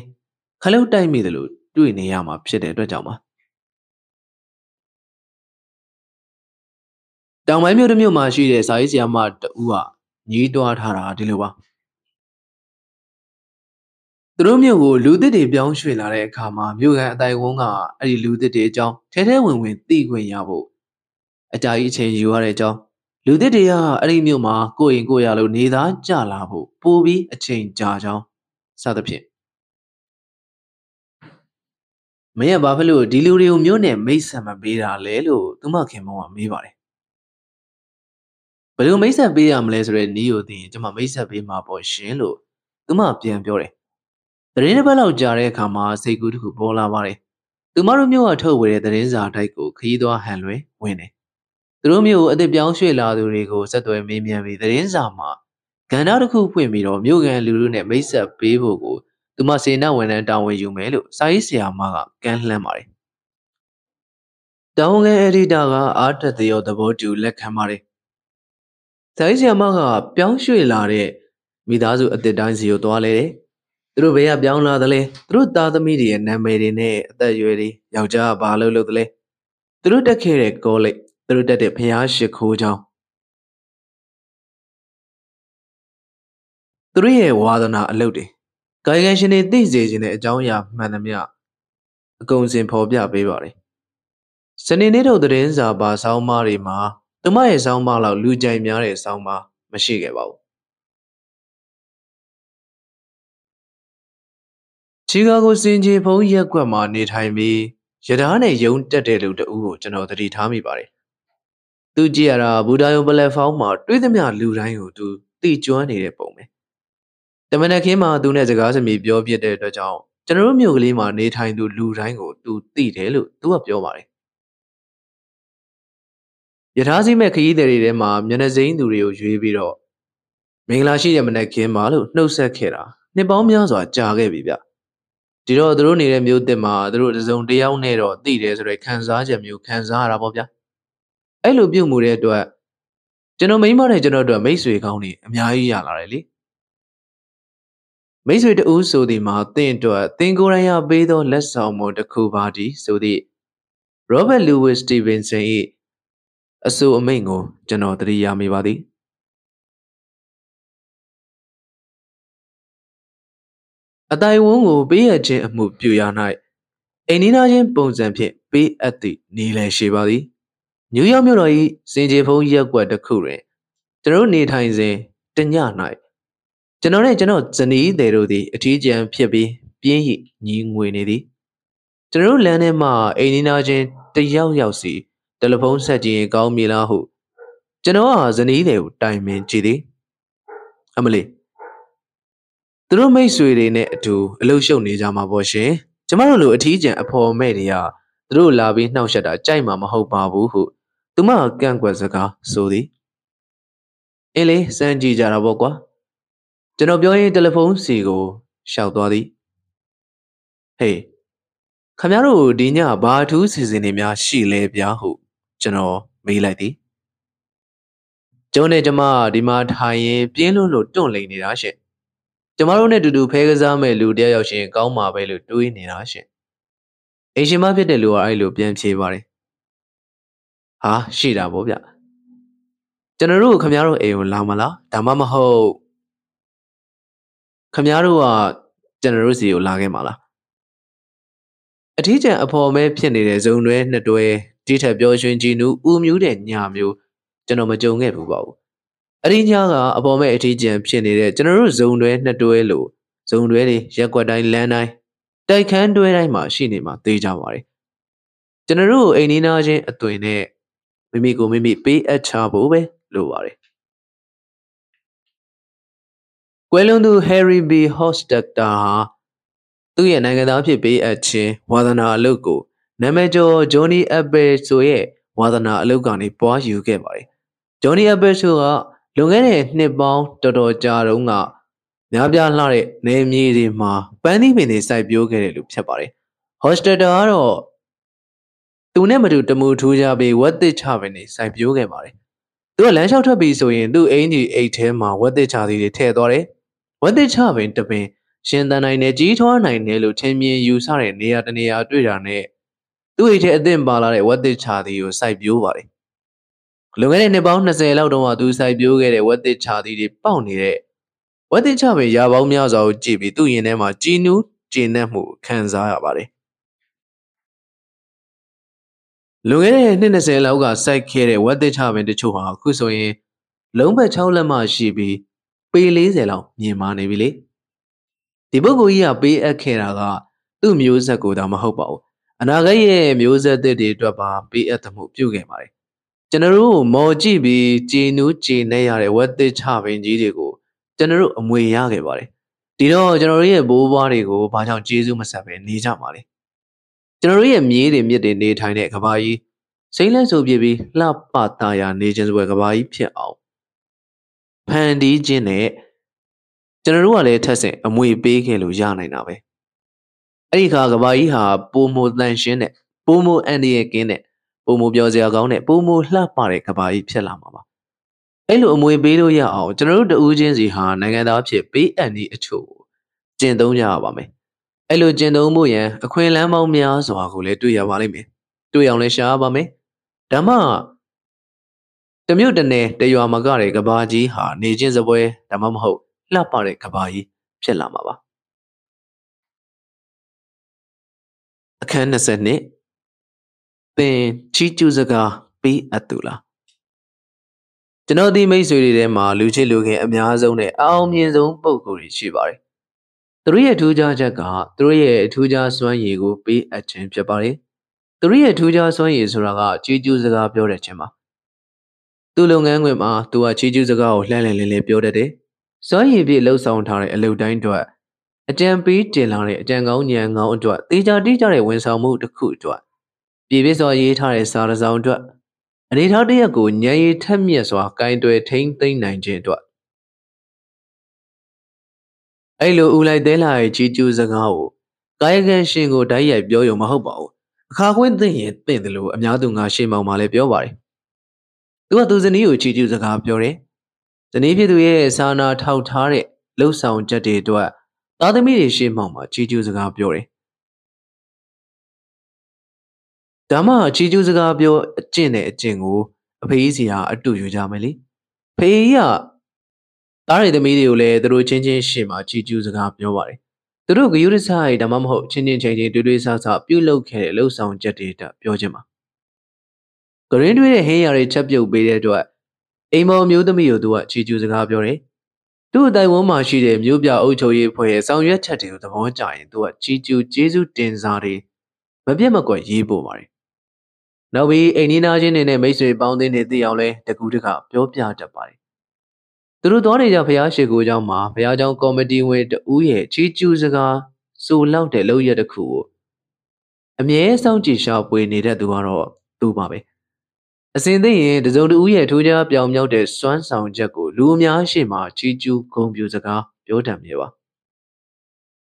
ခလုတ်တိုက်မိတယ်လို့တွေ့နေရမှာဖြစ်တဲ့အတွက်ကြောင့်ပါတောင်ပိုင်းမြို့တစ်မြို့မှာရှိတဲ့စာရေးဆရာမတဦးကညီးတွားထားတာဒီလိုပါသူတို့မြို့ကိုလူသစ်တွေပြောင်းရွှေ့လာတဲ့အခါမှာမြို့ကန်အတိုင်းဝန်းကအဲ့ဒီလူသစ်တွေအကြောင်းထဲထဲဝင်ဝင်သိခွင့်ရဖို့အကြာကြီးအချိန်ယူရတဲ့အကြောင်းလူသစ်တွေကအဲ့ဒီမြို့မှာကိုယ်ရင်ကိုယ်ရလို့နေသားကြလာဖို့ပိုပြီးအချိန်ကြာကြောင်းစသဖြင့်မင်းကဘာဖြစ်လို့ဒီလူတွေကိုမျိုးနဲ့မိတ်ဆက်မပေးတာလဲလို့သူမခင်မောင်ကမေးပါတယ်ဘယ်လိုမိတ်ဆက်ပေးရမလဲဆိုတဲ့နီးကိုသိရင်ကျွန်မမိတ်ဆက်ပေးမှာပေါ့ရှင်လို့သူမပြန်ပြောတယ်သတင်းတစ်ပတ်လောက်ကြာတဲ့အခါမှာစိတ်ကူးတစ်ခုပေါ်လာပါတယ်သူမတို့မျိုးကထုတ်ဝေတဲ့သတင်းစာတိုက်ကိုခရီးသွားဟန်လွဲဝင်တယ်သူတို့မျိုးအစ်စ်ပြောင်းရွှေ့လာသူတွေကိုဆက်သွယ်မေးမြန်းပြီးသတင်းစာမှာကဏ္ဍတစ်ခုဖွင့်ပြီးတော့မြို့ကန်လူလူနဲ့မိတ်ဆက်ပေးဖို့ကိုသူမစေနာဝန်ထမ်းတာဝန်ယူမယ်လို့စာရေးဆရာမကကမ်းလှမ်းပါတယ်။တောင်းငယ်အက်ဒီတာကအားတက်တဲ့သဘောတူလက်ခံပါတယ်။စာရေးဆရာမကပြောင်းရွှေ့လာတဲ့မိသားစုအသစ်တိုင်းစီကိုသွားလဲတယ်။သူတို့ဘယ်ကပြောင်းလာသလဲ။သူတို့သားသမီးတွေရဲ့နာမည်တွေနဲ့အသက်အရွယ်တွေယောက်ျားကဘာလို့လုပ်သလဲ။သူတို့တက်ခဲ့တဲ့ကောလိပ်သူတို့တက်တဲ့ဖျားရှိခိုးကြောင်းသူတို့ရဲ့ဝါသနာအလုပ်တွေကာယကံရှင်တွေသိစေခြင်းတဲ့အကြောင်းအရာမှန်သမျှအကုန်စင်ဖော်ပြပေးပါတယ်။စနေနေ့ထုတ်သတင်းစာပါဆောင်းပါးတွေမှာသူမရဲ့ဆောင်းပါးလောက်လူကြိုက်များတဲ့ဆောင်းပါးမရှိခဲ့ပါဘူး။ချီကာဂိုစင်ဂျီဖုန်းရက်ကွက်မှာနေထိုင်ပြီးရထားနဲ့ရုံတက်တဲ့လူတဦးကိုကျွန်တော်သတိထားမိပါတယ်။သူကြည့်ရတာဘူတာယုံပလက်ဖောင်းမှာတွေ့သမျှလူတိုင်းကိုသူသိကျွမ်းနေတဲ့ပုံပဲ။တမန်တော်ခင်မှာသူနဲ့စကားစမြည်ပြောပြတဲ့အတွက်ကြောင့်ကျွန်တော်တို့မြို့ကလေးမှာနေထိုင်သူလူတိုင်းကိုသူသိတယ်လို့သူကပြောပါတယ်။ယထာစီမဲ့ခရီးသည်တွေထဲမှာမျက်နှာစိမ်းသူတွေကိုရွေးပြီးတော့မင်္ဂလာရှိတဲ့မနက်ခင်းမှာလို့နှုတ်ဆက်ခဲ့တာနှစ်ပေါင်းများစွာကြာခဲ့ပြီဗျ။ဒီတော့သူတို့နေတဲ့မြို့တစ်မှာသူတို့တစ်စုံတစ်ယောက်နဲ့တော့သိတယ်ဆိုတဲ့ခံစားချက်မျိုးခံစားရတာပေါ့ဗျာ။အဲ့လိုပြုမှုတဲ့အတွက်ကျွန်တော်မိမနဲ့ကျွန်တော်တို့မိတ်ဆွေကောင်းတွေအများကြီးရလာတယ်လေ။မိတ်ဆွေတူဆိုသည်မှာတင့်အတွက်တင်ကိုရန်ရပေးသောလက်ဆောင်မှုတစ်ခုပါတီဆိုသည့် Robert Louis Stevenson ၏အဆိုအမိန့်ကိုကျွန်တော်သတိရမိပါသည်အတိုင်ဝန်းကိုပေးအပ်ခြင်းအမှုပြုရာ၌အိမ်နီးနားချင်းပုံစံဖြင့်ပေးအပ်သည့်နည်းလမ်းရှိပါသည်နယူးယောက်မြို့တော်၏စင်ဂျေဖုန်းရပ်ကွက်တစ်ခုတွင်ကျွန်တော်နေထိုင်စဉ်တည၌ကျွန်တော်နဲ့ကျွန်တော်ဇနီးတွေတို့သည်အထီးကျန်ဖြစ်ပြီးပြင်းရိညီငွေနေသည်ကျွန်တော်လမ်းထဲမှာအိမ်နီးနားချင်းတယောက်ယောက်စီတယ်လီဖုန်းဆက်ကြည့်ရင်ကောင်းမလားဟုကျွန်တော်ဟာဇနီးတွေကိုတိုင်ပင်ကြည့်သည်အမလီသူတို့မိတ်ဆွေတွေနဲ့အတူအလုပ်ရှုပ်နေကြမှာပေါ့ရှင်ကျမတို့လိုအထီးကျန်အဖော်မဲ့တွေကသူတို့လာပြီးနှောက်ယှက်တာကြိုက်မှာမဟုတ်ပါဘူးဟုသူမကန့်ကွက်စကားဆိုသည်အင်းလေးစမ်းကြည့်ကြတာပေါ့ကွာကျွန်တော်ပြောရင်တယ်လီဖုန်းစီကိုရှောက်သွားသည်ဟေးခင်ဗျားတို့ဒီညဘာထူးစီစဉ်နေများရှိလဲဗျာဟုကျွန်တော်မေးလိုက်သည်ကျုံးနဲ့ကျမဒီမှာထိုင်ရင်ပြင်းလွန်းလို့တွန့်လိန်နေတာရှင်ကျမတို့နဲ့တူတူဖဲကစားမဲ့လူတယောက်ယောက်ရှင်ကောင်းမှာပဲလို့တွေးနေတာရှင်အိမ်ရှင်မဖြစ်တဲ့လူကအဲ့လိုပြန်ဖြေပါတယ်ဟာရှိတာပေါ့ဗျကျွန်တော်တို့ခင်ဗျားတို့အိမ်ကိုလာမလားဒါမှမဟုတ်ခမရတို့ကကျွန်တော်တို့စီကိုလာခဲ့မှာလားအထီးကျန်အဖော်မဲဖြစ်နေတဲ့ဇုံတွဲနှစ်တွဲတိထက်ပြောရွှင်ကြည်နူးဦးမျိုးတဲ့ညာမျိုးကျွန်တော်မကြုံခဲ့ဘူးပါဘူးအရင်ညာကအဖော်မဲအထီးကျန်ဖြစ်နေတဲ့ကျွန်တော်တို့ဇုံတွဲနှစ်တွဲလို့ဇုံတွဲတွေရက်ကွက်တိုင်းလမ်းတိုင်းတိုက်ခန်းတွဲတိုင်းမှာရှိနေမှာသိကြပါတယ်ကျွန်တော်တို့အိမ်နီးနားချင်းအသွင်နဲ့မိမိကိုမိမိပေးအပ်ချဖို့ပဲလိုပါတယ်ကွယ်လွန်သူ Harry B. Hofstadter ဟာ သူရဲ့နိုင်ငံသားဖြစ်ပေးအပ်ခြင်းဝါသနာအလုပ်ကိုနာမည်ကျော် Johnny Appel ဆိုရဲ့ဝါသနာအလုပ်ကနေပွားယူခဲ့ပါတယ်။ Johnny Appel ဆိုကလွန်ခဲ့တဲ့နှစ်ပေါင်းတော်တော်ကြာတုန်းကများပြားလှတဲ့နေမြေတွေမှာပန်းသီးပင်တွေစိုက်ပျိုးခဲ့တယ်လို့ဖြစ်ပါတယ်။ Hostetter ကတော့သူနဲ့မတူတမူထူးကြပြီးဝက်သစ်ချပင်တွေစိုက်ပျိုးခဲ့ပါတယ်။သူကလမ်းလျှောက်ထွက်ပြီးဆိုရင်သူ့အင်ကြီးအိတ်ထဲမှာဝက်သစ်ချသီးတွေထည့်သွားတယ်။ဝက်သစ်ချပင်တစ်ပင်ရှင်သန်နိုင်တဲ့ကြီးထွားနိုင်တယ်လို့ထင်မြင်ယူဆတဲ့နေရာတနေရာတွေ့တာနဲ့သူ့အိတ်ထဲအသင့်ပါလာတဲ့ဝက်သစ်ချသီးကိုစိုက်ပျိုးပါတယ်။လွန်ခဲ့တဲ့နှစ်ပေါင်း၂၀လောက်တုန်းကသူစိုက်ပျိုးခဲ့တဲ့ဝက်သစ်ချသီးတွေပေါက်နေတဲ့ဝက်သစ်ချပင်ရာပေါင်းများစွာကိုကြည့်ပြီးသူ့ရင်ထဲမှာကြည်နူးကျဉ်နှံ့မှုခံစားရပါတယ်။လွန်ခဲ့တဲ့နှစ်၂၀လောက်ကစိုက်ခဲ့တဲ့ဝက်သစ်ချပင်တချို့ဟာအခုဆိုရင်လုံးပတ်၆လက်မှရှိပြီးပေ၄၀လောက်မြင့်မာနေပြီလေ။ဒီပုဂ္ဂိုလ်ကြီးကပေးအပ်ခဲ့တာကသူ့မျိုးဆက်ကိုဒါမဟုတ်ပါဘူးအနာဂတ်ရဲ့မျိုးဆက်သစ်တွေအတွက်ပါပေးအပ်သမှုပြုခဲ့ပါတယ်ကျွန်တော်တို့မော်ကြည့်ပြီးဂျီနူးဂျီနဲ့ရတဲ့ဝက်သစ်ချပင်ကြီးတွေကိုကျွန်တော်တို့အမွေရခဲ့ပါတယ်ဒီတော့ကျွန်တော်တို့ရဲ့ဘိုးဘွားတွေကိုဘာကြောင့်ကျေးဇူးမဆက်ပဲနေကြပါလဲကျွန်တော်တို့ရဲ့မြေးတွေမြစ်တွေနေထိုင်တဲ့ကဘာကြီးစိမ့်လက်ဆိုပြပြီးလှပတာယာနေခြင်းစွဲကဘာကြီးဖြစ်အောင်ဖန်တီးခြင်းနဲ့ကျွန်တော်တို့ကလည်းထက်ဆင့်အမွေပေးခဲ့လို့ရနိုင်တာပဲအဲ့ဒီခါကဘာကြီးဟာပိုမိုတန်ရှင်းတဲ့ပိုမိုအန်ဒီရဲ့ကင်းတဲ့ပိုမိုပြောစရာကောင်းတဲ့ပိုမိုလှပတဲ့ကဘာကြီးဖြစ်လာမှာပါအဲ့လိုအမွေပေးလို့ရအောင်ကျွန်တော်တို့တဦးချင်းစီဟာနိုင်ငံသားဖြစ်ပေးအပ်နေအချို့ကိုကျင့်သုံးကြရပါမယ်အဲ့လိုကျင့်သုံးမှုရန်အခွင့်အလမ်းပေါင်းများစွာကိုလည်းတွေ့ရပါလိမ့်မယ်တွေ့အောင်လည်းရှားပါမယ်ဒါမှတမျိုးတနယ်တရွာမကတဲ့ကဘာကြီးဟာနေချင်းစပွဲဒါမှမဟုတ်လှပတဲ့ကဘာကြီးဖြစ်လာမှာပါအခန်း၂၀နှစ်ပင်ချီကျူစကားပေးအပ်သူလားကျွန်တော်ဒီမိတ်ဆွေတွေထဲမှာလူချစ်လူခင်အများဆုံးနဲ့အအောင်မြင်ဆုံးပုံကိုယ်တွေရှိပါတယ်သူတို့ရဲ့ထူးခြားချက်ကသူတို့ရဲ့ထူးခြားစွမ်းရည်ကိုပေးအပ်ခြင်းဖြစ်ပါတယ်သူတို့ရဲ့ထူးခြားစွမ်းရည်ဆိုတာကချီကျူစကားပြောတဲ့ခြင်းပါသူ့လုပ်ငန်းခွင်မှာသူကချီကျူစကားကိုလှမ်းလှမ်းလင်းလင်းပြောတတ်တယ်စွမ်းရည်ပြည့်လှုပ်ဆောင်ထားတဲ့အလုပ်တိုင်းအတွက်အကြံပေးတင်လာတဲ့အကြံကောင်းဉာဏ်ကောင်းအတွက်တေချာတိကျတဲ့ဝန်ဆောင်မှုတစ်ခုအတွက်ပြည့်ပြည့်စွာရေးထားတဲ့စာရဆောင်အတွက်အနေထားတစ်ရပ်ကိုဉာဏ်ရည်ထက်မြက်စွာကိုင်တွယ်ထိန်းသိမ်းနိုင်ခြင်းအတွက်အဲ့လိုဦးလိုက်သေးလာရဲ့ကြီးကျူးစကားကိုကာယကံရှင်ကိုတိုက်ရိုက်ပြောရုံမဟုတ်ပါဘူးအခါခွင့်သိရင်သိတယ်လို့အများသူငါရှေ့မောင်မှလည်းပြောပါတယ်သူကသူဇနီးကိုကြီးကျူးစကားပြောတယ်ဇနီးဖြစ်သူရဲ့စာနာထောက်ထားတဲ့လှုပ်ဆောင်ချက်တွေအတွက်သားသမီးတွေရှေ့မှောက်မှာချီးကျူးစကားပြောတယ်။ဒါမှချီးကျူးစကားပြောအကျင့်နဲ့အကျင့်ကိုအဖေကြီးစီဟာအတူယူကြမယ်လေ။ဖေကြီးကသားတွေသမီးတွေကိုလည်းသူတို့ချင်းချင်းရှေ့မှာချီးကျူးစကားပြောပါတယ်။သူတို့ဂရုတစိုက်ဒါမှမဟုတ်ချင်းချင်းချင်းချင်းတွေ့တွေ့ဆဆပြုလုပ်ခဲ့တဲ့လှုပ်ဆောင်ချက်တွေအတွက်ပြောခြင်းပါ။ဂရင်းတွေတဲ့ဟင်းရာတွေချက်ပြုတ်ပေးတဲ့အတွက်အိမ်မောင်မျိုးသမီးတို့သူကချီးကျူးစကားပြောတယ်။သူ့အတိုင်ဝန်းမှာရှိတဲ့မျိုးပြအုပ်ချုပ်ရေးဖွဲ့ရဲ့ဆောင်ရွက်ချက်တွေကိုသဘောကျရင်သူကချီးကျူးကျေးဇူးတင်စာတွေမပြတ်မကွက်ရေးပို့ပါတယ်။နောက်ပြီးအိမ်နီးနားချင်းတွေနဲ့မိတ်ဆွေပေါင်းသင်းတွေသိအောင်လဲတကူတကပြောပြတတ်ပါတယ်။သူတို့သွားနေကြဘုရားရှိခိုးကျောင်းမှာဘုရားကျောင်းကော်မတီဝင်တဦးရဲ့ချီးကျူးစကားဆိုလောက်တဲ့လုပ်ရက်တစ်ခုကိုအမြဲစောင့်ကြည့်ရှာဖွေနေတဲ့သူကတော့သူပါပဲ။အစဉ်သိရင်တစုံတဦးရဲ့ထိုးကြပြောင်မြောက်တဲ့စွမ်းဆောင်ချက်ကိုလူအများရှိမှချီးကျူးဂုဏ်ပြုစကားပြောတတ်မြေပါ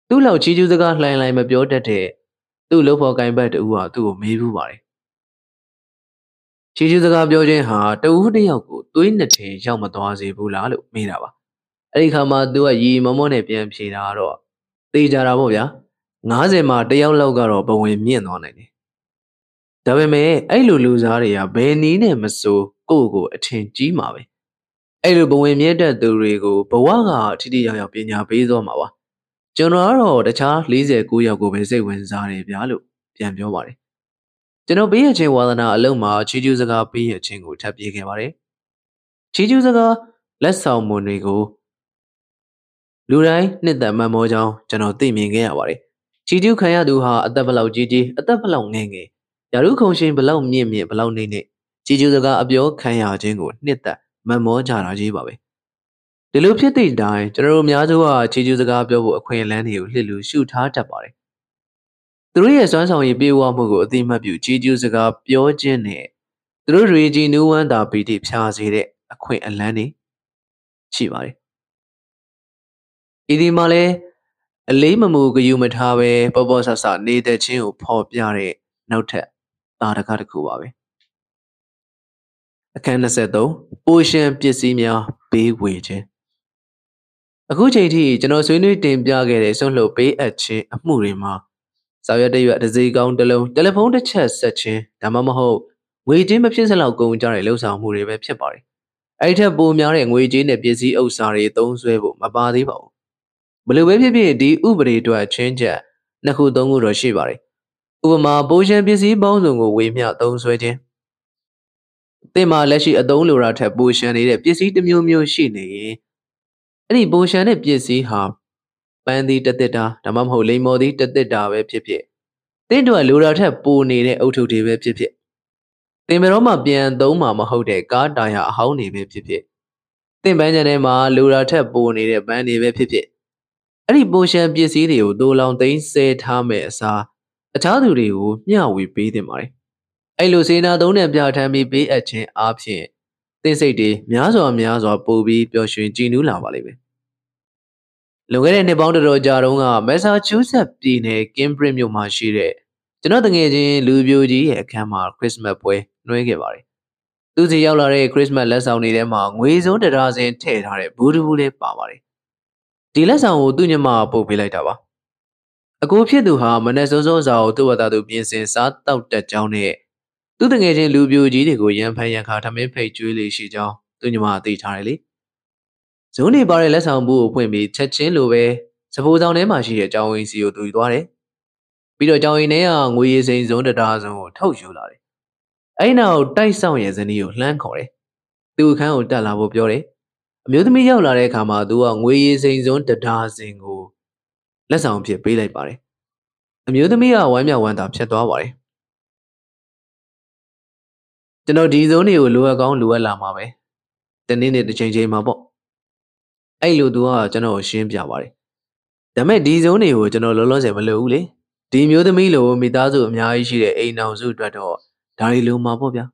သူ့လောက်ချီးကျူးစကားလှိုင်းလှိုင်းမပြောတတ်တဲ့သူ့လုပ်ဖို့ကိုင်ဘက်တူဟာသူ့ကိုမေးဘူးပါတယ်ချီးကျူးစကားပြောခြင်းဟာတဦးတစ်ယောက်ကိုသွေးနှစ်ထင်ရောက်မသွားစေဘူးလားလို့မေးတာပါအဲ့ဒီခါမှာသူကရီမောမောနဲ့ပြန်ဖြေတာတော့သေချာတာပေါ့ဗျာ၅၀မှာတစ်ယောက်လောက်ကတော့ဘဝင်မြင့်သွားနိုင်တယ်ဒါပေမဲ့အဲ့လိုလူစားတွေကဘယ်နည်းနဲ့မဆိုကိုယ့်ကိုအထင်ကြီးမှာပဲအဲ့လိုဘဝင်မြင့်တဲ့သူတွေကိုဘဝကထိထိရောက်ရောက်ပညာပေးသောမှာပါကျွန်တော်ကတော့တခြား၄၉ယောက်ကိုပဲစိတ်ဝင်စားတယ်ဗျာလို့ပြန်ပြောပါတယ်ကျွန်တော်ပေးရခြင်းဝါသနာအလုံးမှာချီးကျူးစကားပေးရခြင်းကိုထပ်ပြေးခဲ့ပါတယ်ချီးကျူးစကားလက်ဆောင်မွန်တွေကိုလူတိုင်းနှစ်သက်မှန်မောကြောင်းကျွန်တော်သိမြင်ခဲ့ရပါတယ်ချီးကျူးခံရသူဟာအသက်ဘလောက်ကြီးကြီးအသက်ဘလောက်ငယ်ငယ်ရာထူးခုံရှင်ဘလောက်မြင့်မြင့်ဘလောက်နေနေချီးကျူးစကားအပြောခံရခြင်းကိုနှစ်သက်မမောကြတာကြီးပါပဲ ဒီလိုဖြစ်သည့်အတိုင်းကျွန်တော်တို့အများစုကခြေကျူးစကားပြောဖို့အခွင့်အလမ်းတွေကိုလှစ်လူရှုထားတတ်ပါတယ်။သူတို့ရဲ့စွမ်းဆောင်ရည်ပြေဝမှုကိုအသိမှတ်ပြုခြေကျူးစကားပြောခြင်းနဲ့သူတို့တွေကြီးနူးဝမ်းသာပီတိဖြာစေတဲ့အခွင့်အလမ်းတွေရှိပါတယ်။ဤဒီမှာလည်းအလေးမမူကယူမထားပဲပေါ်ပေါ်ဆဆနေတတ်ခြင်းကိုဖော်ပြတဲ့နောက်ထပ်သာဓကတစ်ခုပါပဲ။အခန်း၂၃ပိုရှင်ပစ္စည်းများပေးဝေခြင်းအခုချိန်ထိကျွန်တော်ဆွေးနွေးတင်ပြခဲ့တဲ့ဆွန့်လှုပ်ပေးအပ်ခြင်းအမှုတွေမှာစာရွက်တရွက်တစ်စည်းကောင်းတစ်လုံးတယ်လီဖုန်းတစ်ချက်ဆက်ခြင်းဒါမှမဟုတ်ငွေကြေးမဖြစ်စလောက်ကုန်ကြတဲ့လှုပ်ဆောင်မှုတွေပဲဖြစ်ပါတယ်။အဲ့ထက်ပိုများတဲ့ငွေကြေးနဲ့ပစ္စည်းဥစ္စာတွေသုံးစွဲဖို့မပါသေးပါဘူး။ဘလို့ပဲဖြစ်ဖြစ်ဒီဥပဒေအတွက်ချင်းချက်နှစ်ခုသုံးခုတော့ရှိပါတယ်။ဥပမာပိုရှင်ပစ္စည်းပေါင်းစုံကိုဝေမျှသုံးစွဲခြင်း။တင်မှာလက်ရှိအသုံးလိုတာထက်ပိုရှင်နေတဲ့ပစ္စည်းတစ်မျိုးမျိုးရှိနေရင်အဲ့ဒီပိုရှန်တဲ့ပစ္စည်းဟာပန်းသီးတစ်သစ်တာဒါမှမဟုတ်လိမ္မော်သီးတစ်သစ်တာပဲဖြစ်ဖြစ်တင့်တော်လိုတာထက်ပိုနေတဲ့အုတ်ထုပ်တွေပဲဖြစ်ဖြစ်သင်ဘယ်တော့မှပြန်သုံးမှာမဟုတ်တဲ့ကားတာယာအဟောင်းတွေပဲဖြစ်ဖြစ်သင်ပန်းချန်ထဲမှာလိုတာထက်ပိုနေတဲ့ပန်းတွေပဲဖြစ်ဖြစ်အဲ့ဒီပိုရှန်ပစ္စည်းတွေကိုသိုလောင်သိမ်းဆဲထားမဲ့အစားအခြားသူတွေကိုမျှဝေပေးတင်ပါတယ်အဲ့လိုစေနာသုံးနဲ့ပြထမ်းပြီးပေးအပ်ခြင်းအပြင်သင်စိတ်တွေများစွာများစွာပိုပြီးပျော်ရွှင်ကြည်နူးလာပါလိမ့်မယ်။လွန်ခဲ့တဲ့နှစ်ပေါင်းတော်တော်ကြာတုန်းက Massachusetts ပြည်နယ် Cambridge မြို့မှာရှိတဲ့ကျွန်တော်တငယ်ချင်းလူပြိုကြီးရဲ့အခမ်းအနား Christmas ပွဲနှွှဲခဲ့ပါတယ်။သူစီရောက်လာတဲ့ Christmas လက်ဆောင်တွေထဲမှာငွေစုံတစ်ဒါဇင်ထည့်ထားတဲ့ဘူးတဘူးလေးပါပါတယ်။ဒီလက်ဆောင်ကိုသူ့ညီမပို့ပေးလိုက်တာပါ။အကိုဖြစ်သူဟာမနေ့စောစောစာကိုသူ့ဝတ္တသူပြင်ဆင်စားတောက်တက်ကြောင်းနဲ့သူတငယ်ချင်းလူပြိုကြီးတွေကိုရန်ဖန်ရန်ခါထမင်းဖိတ်ကျွေးလေးရှိကြောင်းသူညီမအသိထားတယ်လေ။ဇုံးနေပါတဲ့လက်ဆောင်ဘူးကိုဖွင့်ပြီးချက်ချင်းလိုပဲစပိုးဆောင်ထဲမှာရှိတဲ့အကြောင်းရင်းစီကိုသူယူသွားတယ်။ပြီးတော့အကြောင်းရင်းထဲကငွေရည်စိန်ဇုံးတတားစုံကိုထုတ်ယူလာတယ်။အဲ့နောက်တိုက်ဆောင်ရဲ့ဇနီးကိုလှမ်းခေါ်တယ်။သူ့အခန်းကိုတက်လာဖို့ပြောတယ်။အမျိုးသမီးရောက်လာတဲ့အခါမှာသူကငွေရည်စိန်ဇုံးတတားစင်ကိုလက်ဆောင်ဖြစ်ပေးလိုက်ပါတယ်။အမျိုးသမီးကဝမ်းမြောက်ဝမ်းသာဖြစ်သွားပါတယ်။ကျွန်တော်ဒီဇုံးတွေကိုလိုအပ်ကောင်းလိုအပ်လာမှာပဲတနေ့နေ့တစ်ချိန်ချိန်မှာပေါ့အဲ့လိုသူကကျွန်တော်ရှင်းပြပါတယ်ဒါပေမဲ့ဒီဇုံးတွေကိုကျွန်တော်လောလောဆယ်မလိုဘူးလေဒီမျိုးသမီးလိုမိသားစုအများကြီးရှိတဲ့အိမ်အောင်စုအတွက်တော့ဒါတွေလိုမှာပေါ့ဗျာ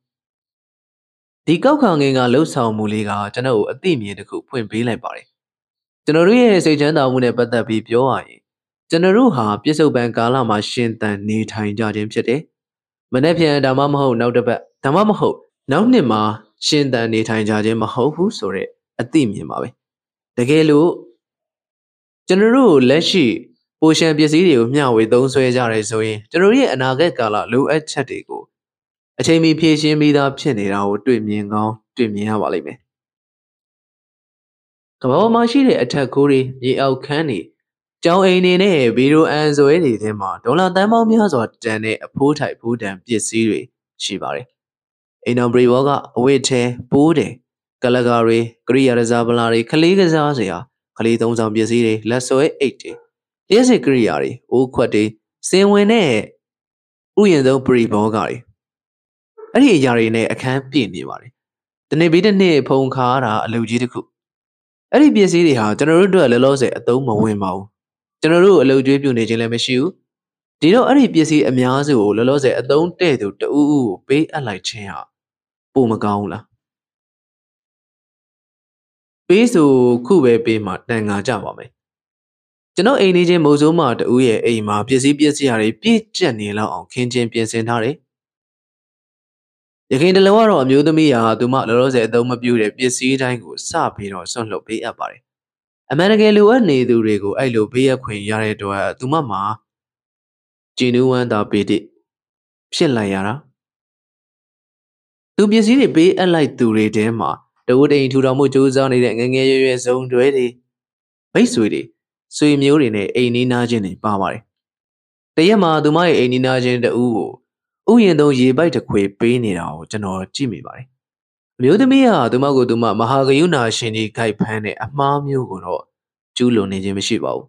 ဒီကောက်ခံငင်ကလှုပ်ဆောင်မှုလေးကကျွန်တော်အသိမြင်တစ်ခုဖွင့်ပေးလိုက်ပါတယ်ကျွန်တော်တို့ရဲ့စိတ်ချမ်းသာမှုနဲ့ပတ်သက်ပြီးပြောရရင်ကျွန်တော်တို့ဟာပြစ္ဆုတ်ပံကာလမှာရှင်သန်နေထိုင်ကြခြင်းဖြစ်တယ်မနေ့ပြန်ဒါမှမဟုတ်နောက်တစ်ပတ်ဒါမှမဟုတ်နောက်နှစ်မှာရှင်သန်နေထိုင်ကြခြင်းမဟုတ်ဘူးဆိုတဲ့အသိမြင်ပါပဲတကယ်လို့ကျွန်တော်တို့လက်ရှိပိုရှန်ပစ္စည်းတွေကိုမျှဝေသုံးစွဲကြရတယ်ဆိုရင်ကျွန်တော်ရဲ့အနာဂတ်ကာလလိုအပ်ချက်တွေကိုအချိန်မီဖြည့်ရှင်းပြီးသားဖြစ်နေတာကိုတွေ့မြင်ကောင်းတွေ့မြင်ရပါလိမ့်မယ်ကမ္ဘာမှာရှိတဲ့အထက်ခိုးတွေမြေအောက်ခန်းတွေကျောင်းအိမ်တွေနဲ့ဗီရိုအန်ဆွဲတွေထဲမှာဒေါ်လာတန်ပေါင်းများစွာတန်တဲ့အဖိုးထိုက်ဖိုးတန်ပစ္စည်းတွေရှိပါတယ်အိမ်တော်ဘရီဘောကအဝတ်ထဲပိုးတယ်ကလကာတွေကရိယာရဇာပလာတွေခလေးကစားစရာခလေးသုံးဆောင်ပစ္စည်းတွေလက်ဆွဲအိတ်တွေလျှက်စစ်ကရိယာတွေအိုးခွက်တွေစင်ဝင်တဲ့ဥယျာဉ်သုံးဘရီဘောကတွေအဲ့ဒီအရာတွေနဲ့အခန်းပြည့်နေပါတယ်တနေ့ပြီးတနေ့ဖုန်ခါတာအလုပ်ကြီးတစ်ခုအဲ့ဒီပစ္စည်းတွေဟာကျွန်တော်တို့အတွက်လောလောဆယ်အသုံးမဝင်ပါဘူးကျွန်တော်တို့အလုပ်ကျွေးပြုနေခြင်းလည်းမရှိဘူးဒီတော့အဲ့ဒီပစ္စည်းအများစုကိုလောလောဆယ်အသုံးတည့်သူတဦးဦးကိုပေးအပ်လိုက်ခြင်းဟာပိုမကောင်းဘူးလားပေးဆိုခုပဲပေးမှတန်ခါကြပါမယ်ကျွန်တော်အိမ်နေချင်းမုံစိုးမတူရဲ့အိမ်မှာပစ္စည်းပစ္စည်းတွေပြည့်ကျက်နေလောက်အောင်ခင်းချင်းပြင်ဆင်ထားတယ်ရခိုင်တလုံးကတော့အမျိုးသမီးဟာသူမလောလောဆယ်အသုံးမပြုတဲ့ပစ္စည်းတိုင်းကိုစပြီးတော့ဆွန့်လွတ်ပေးအပ်ပါတယ်အမေရိကန်လူအနေသူတွေကိုအဲ့လိုဘေးရခွင့်ရတဲ့အတွက်သူမမှာဂျီနူဝမ်တာပေတိဖြစ်လိုက်ရတာသူပစ္စည်းတွေပေးအပ်လိုက်သူတွေထဲမှာတဝတိန်ထူတော်မှုကြိုးစားနေတဲ့ငငယ်ရွယ်ရွယ်ဇုံတွေတွေမိတ်ဆွေတွေဆွေမျိုးတွေနဲ့အိမ်နီးနားချင်းတွေပါပါတယ်တရက်မှာသူမရဲ့အိမ်နီးနားချင်းတဦးကိုဥယျာဉ်သုံးရေပိုက်တစ်ခွေပေးနေတာကိုကျွန်တော်ကြည့်မိပါတယ်အမျိုးသမီးဟာသူမကိုသူမမဟာကရုဏာရှင်ကြီးခိုက်ဖမ်းတဲ့အမှားမျိုးကိုတော့ကျူးလွန်နေခြင်းမရှိပါဘူး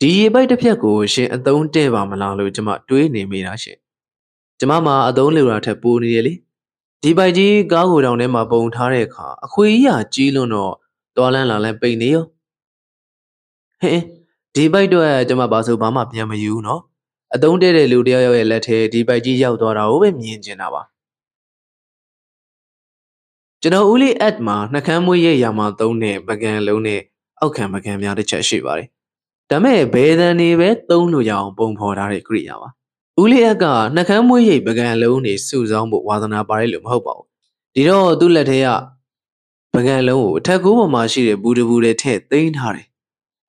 ဒီရေပိုက်တစ်ဖက်ကိုရှင်အသုံးတည့်ပါမလားလို့ကျွန်မတွေးနေမိတာရှင်ကျွန်မမှာအသုံးလိုတာထက်ပိုနေရလေ ဒီပိုက်ကြီးကားကိုတောင်ထဲမှာပုံထားတဲ့အခါအခွေကြီးဟာကြီးလွန်းတော့တော်လန်းလာလန်းပိန်နေရောဟင်ဒီပိုက်တော့ကျွန်မဘာဆိုဘာမှပြန်မယူဘူးနော်အတုံးတဲ့တဲ့လူတယောက်ယောက်ရဲ့လက်ထဲဒီပိုက်ကြီးရောက်သွားတာကိုပဲမြင်ကျင်တာပါကျွန်တော်ဦးလေးအက်မှာနှကမ်းမွေးရဲ့ရာမှာသုံးတဲ့ပကံလုံးနဲ့အောက်ခံပကံများတစ်ချက်ရှိပါတယ်ဒါမဲ့ဘယ်တန်နေပဲသုံးလို့ရအောင်ပုံဖော်ထားတဲ့ကိရိယာပါဦးလေးအက်ကနှကမ်းမွေးရိပ်ပကံလုံးတွေစုဆောင်ဖို့ဝါသနာပါတယ်လို့မဟုတ်ပါဘူးဒီတော့သူ့လက်ထဲကပကံလုံးကိုအထက်ကိုပေါ်မှာရှိတဲ့ဘူးတဘူးတွေထည့်သိမ်းထားတယ်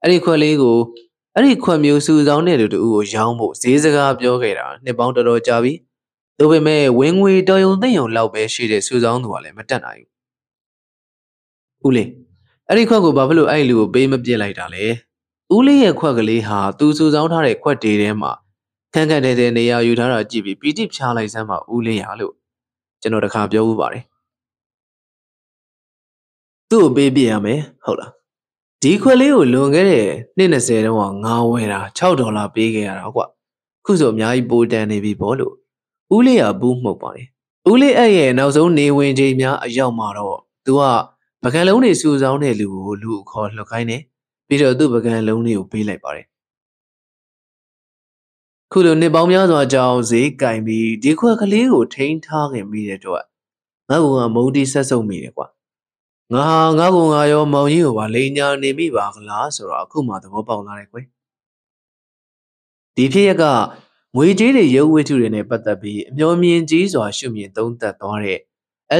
အဲ့ဒီခွက်လေးကိုအဲ့ဒီခွက်မျိုးစုဆောင်တဲ့လူတူကိုရောင်းဖို့ဈေးစကားပြောခဲ့တာနှစ်ပေါင်းတော်တော်ကြာပြီဒါပေမဲ့ဝင်းငွေတော်ရုံသိမ့်ရုံလောက်ပဲရှိတဲ့စုဆောင်သူကလည်းမတက်နိုင်ဘူးဦးလေးအဲ့ဒီခွက်ကိုဘာဖြစ်လို့အဲ့ဒီလူကိုပေးမပြစ်လိုက်တာလဲဦးလေးရဲ့ခွက်ကလေးဟာသူစုဆောင်ထားတဲ့ခွက်တွေထဲမှာခန့်ခန့်တဲ့တဲ့နေရာယူထားတာကြည့်ပြီးပီတိဖြားလိုက်စမ်းပါဦးလေးရလို့ကျွန်တော်တခါပြောဦးပါတယ်သူ့ကိုပေးပြရမယ်ဟုတ်လားဒီခွက်လေးကိုလွန်ခဲ့တဲ့နှစ်20တုန်းကငါဝယ်တာ6ဒေါ်လာပေးခဲ့ရတာကွအခုဆိုအများကြီးပိုတန်နေပြီပေါ့လို့ဦးလေးကဘူးမှုတ်ပါတယ်ဦးလေးအဲ့ရဲ့နောက်ဆုံးနေဝင်ချိန်များအရောက်မှာတော့သူကပကံလုံးတွေစူဆောင်းတဲ့လူကိုလူအခေါ်လှုပ်ခိုင်းတယ်ပြီးတော့သူ့ပကံလုံးတွေကိုပေးလိုက်ပါတယ်ခုလိုနှစ်ပေါင်းများစွာကြောင်ဈေးကင်ပြီးဒီခွက်ကလေးကိုထိန်းထားခင်မိတဲ့တော့ငါ့ကောင်ကမုန်းတီးဆက်ဆုံမိတယ်ကွာငါဟာငါ့ကောင်ကရောမောင်ကြီးကိုပါလိန်ညာနေမိပါကလားဆိုတော့အခုမှသဘောပေါက်လာတယ်ကွယ်ဒီဖြစ်ရက်ကငွေကြေးတွေရုပ်ဝတ္ထုတွေနဲ့ပတ်သက်ပြီးအမျှော်မြင်ကြီးစွာရှုမြင်သုံးသပ်သွားတဲ့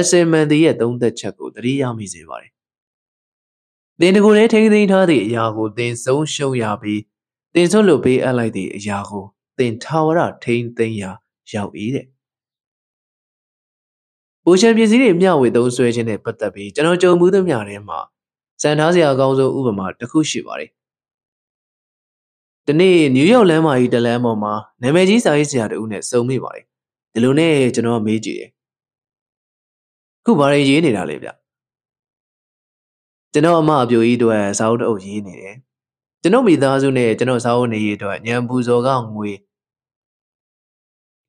S M N D ရဲ့သုံးသပ်ချက်ကိုသတိရမိစေပါတယ်သင်တကူနဲ့ထိန်းသိမ်းထားသည့်အရာကိုသင်ဆုံးရှုံးရပြီးသင်ဆုံးလို့ပေးအပ်လိုက်သည့်အရာကိုတင်ထာဝရထိန်းသိမ်းရာရောက်၏တဲ့ပိုရှန်ပြည်စည်းတွေမျှဝေသုံးဆွဲခြင်းနဲ့ပတ်သက်ပြီးကျွန်တော်ကြုံမှုသမျှထဲမှာစံထားစရာအကောင်းဆုံးဥပမာတစ်ခုရှိပါတယ်ဒီနေ့နယူးယောက်လမ်းမကြီးတလမ်းပေါ်မှာနာမည်ကြီးစာရေးဆရာတဦးနဲ့စုံမိပါတယ်ဒီလိုနဲ့ကျွန်တော်မေးကြည့်တယ်ခုဘာတွေရေးနေတာလဲဗျကျွန်တော်အမအပြိုကြီးတို့ကစာအုပ်တအုပ်ရေးနေတယ်ကျွန်တော်မိသားစုနဲ့ကျွန်တော်စာအုပ်နေရေးအတွက်ညံပူဇော်ကငွေ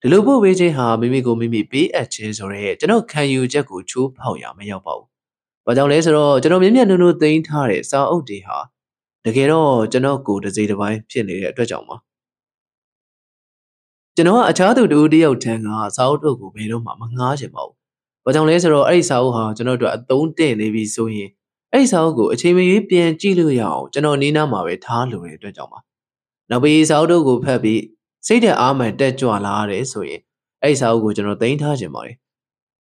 ဒီလိုပို့ပေးခြင်းဟာမိမိကိုမိမိပေးအပ်ခြင်းဆိုတဲ့ကျွန်တော်ခံယူချက်ကိုချိုးဖောက်ရမရောက်ပါဘူး။ဘာကြောင့်လဲဆိုတော့ကျွန်တော်မြင်မြင်နုံနုံသိမ်းထားတဲ့စာအုပ်တွေဟာတကယ်တော့ကျွန်တော်ကိုယ်တစ်စိတ်တစ်ပိုင်းဖြစ်နေတဲ့အတွက်ကြောင့်ပါ။ကျွန်တော်ကအခြားသူတူတယောက်ထံကစာအုပ်တို့ကိုဘယ်တော့မှမငှားချင်ပါဘူး။ဘာကြောင့်လဲဆိုတော့အဲ့ဒီစာအုပ်ဟာကျွန်တော်တို့အသုံးတင်နေပြီဆိုရင်အဲ့ဒီစာအုပ်ကိုအချိန်မရွေးပြန်ကြည့်လို့ရအောင်ကျွန်တော်နီးနားမှာပဲထားလို့ရတဲ့အတွက်ကြောင့်ပါ။နောက်ပြီးစာအုပ်တို့ကိုဖတ်ပြီးစိတ်ဓာတ်အားမှန်တက်ကြွလာရတယ်ဆိုရင်အဲ့စာအုပ်ကိုကျွန်တော်သိမ်းထားခြင်းပါတယ်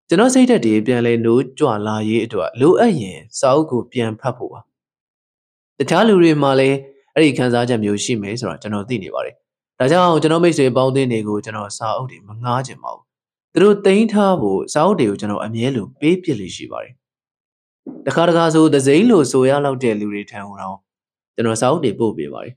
ကျွန်တော်စိတ်ဓာတ်တွေပြန်လဲနိုးကြွလာရေးအတွက်လိုအပ်ရင်စာအုပ်ကိုပြန်ဖတ်ဖို့ပါတခြားလူတွေမှာလည်းအဲ့ဒီခံစားချက်မျိုးရှိမယ်ဆိုတာကျွန်တော်သိနေပါတယ်ဒါကြောင့်ကျွန်တော်မိတ်ဆွေပေါင်းသင်းတွေကိုကျွန်တော်စာအုပ်တွေမငှားခြင်းပါဘူးသူတို့သိမ်းထားဖို့စာအုပ်တွေကိုကျွန်တော်အမြဲလိုပေးပြလို့ရှိပါတယ်တခါတခါဆိုသစိမ့်လိုဆိုရလောက်တဲ့လူတွေထံအောင်ကျွန်တော်စာအုပ်တွေပို့ပေးပါတယ်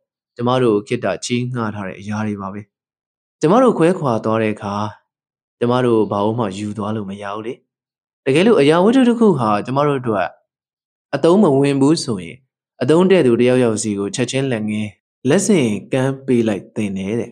ကျမတို့ခိတ္တချီးငှားထားတဲ့အရာတွေပါပဲကျမတို့ခွဲခွာသွားတဲ့အခါကျမတို့ဘာမှယူသွားလို့မရဘူးလေတကယ်လို့အရာဝတ္ထုတစ်ခုဟာကျမတို့အတွက်အတုံးမဝင်ဘူးဆိုရင်အတုံးတဲ့သူတယောက်ယောက်စီကိုချက်ချင်းလက်ငင်းလက်စင်ကမ်းပေးလိုက်တင်နေတဲ့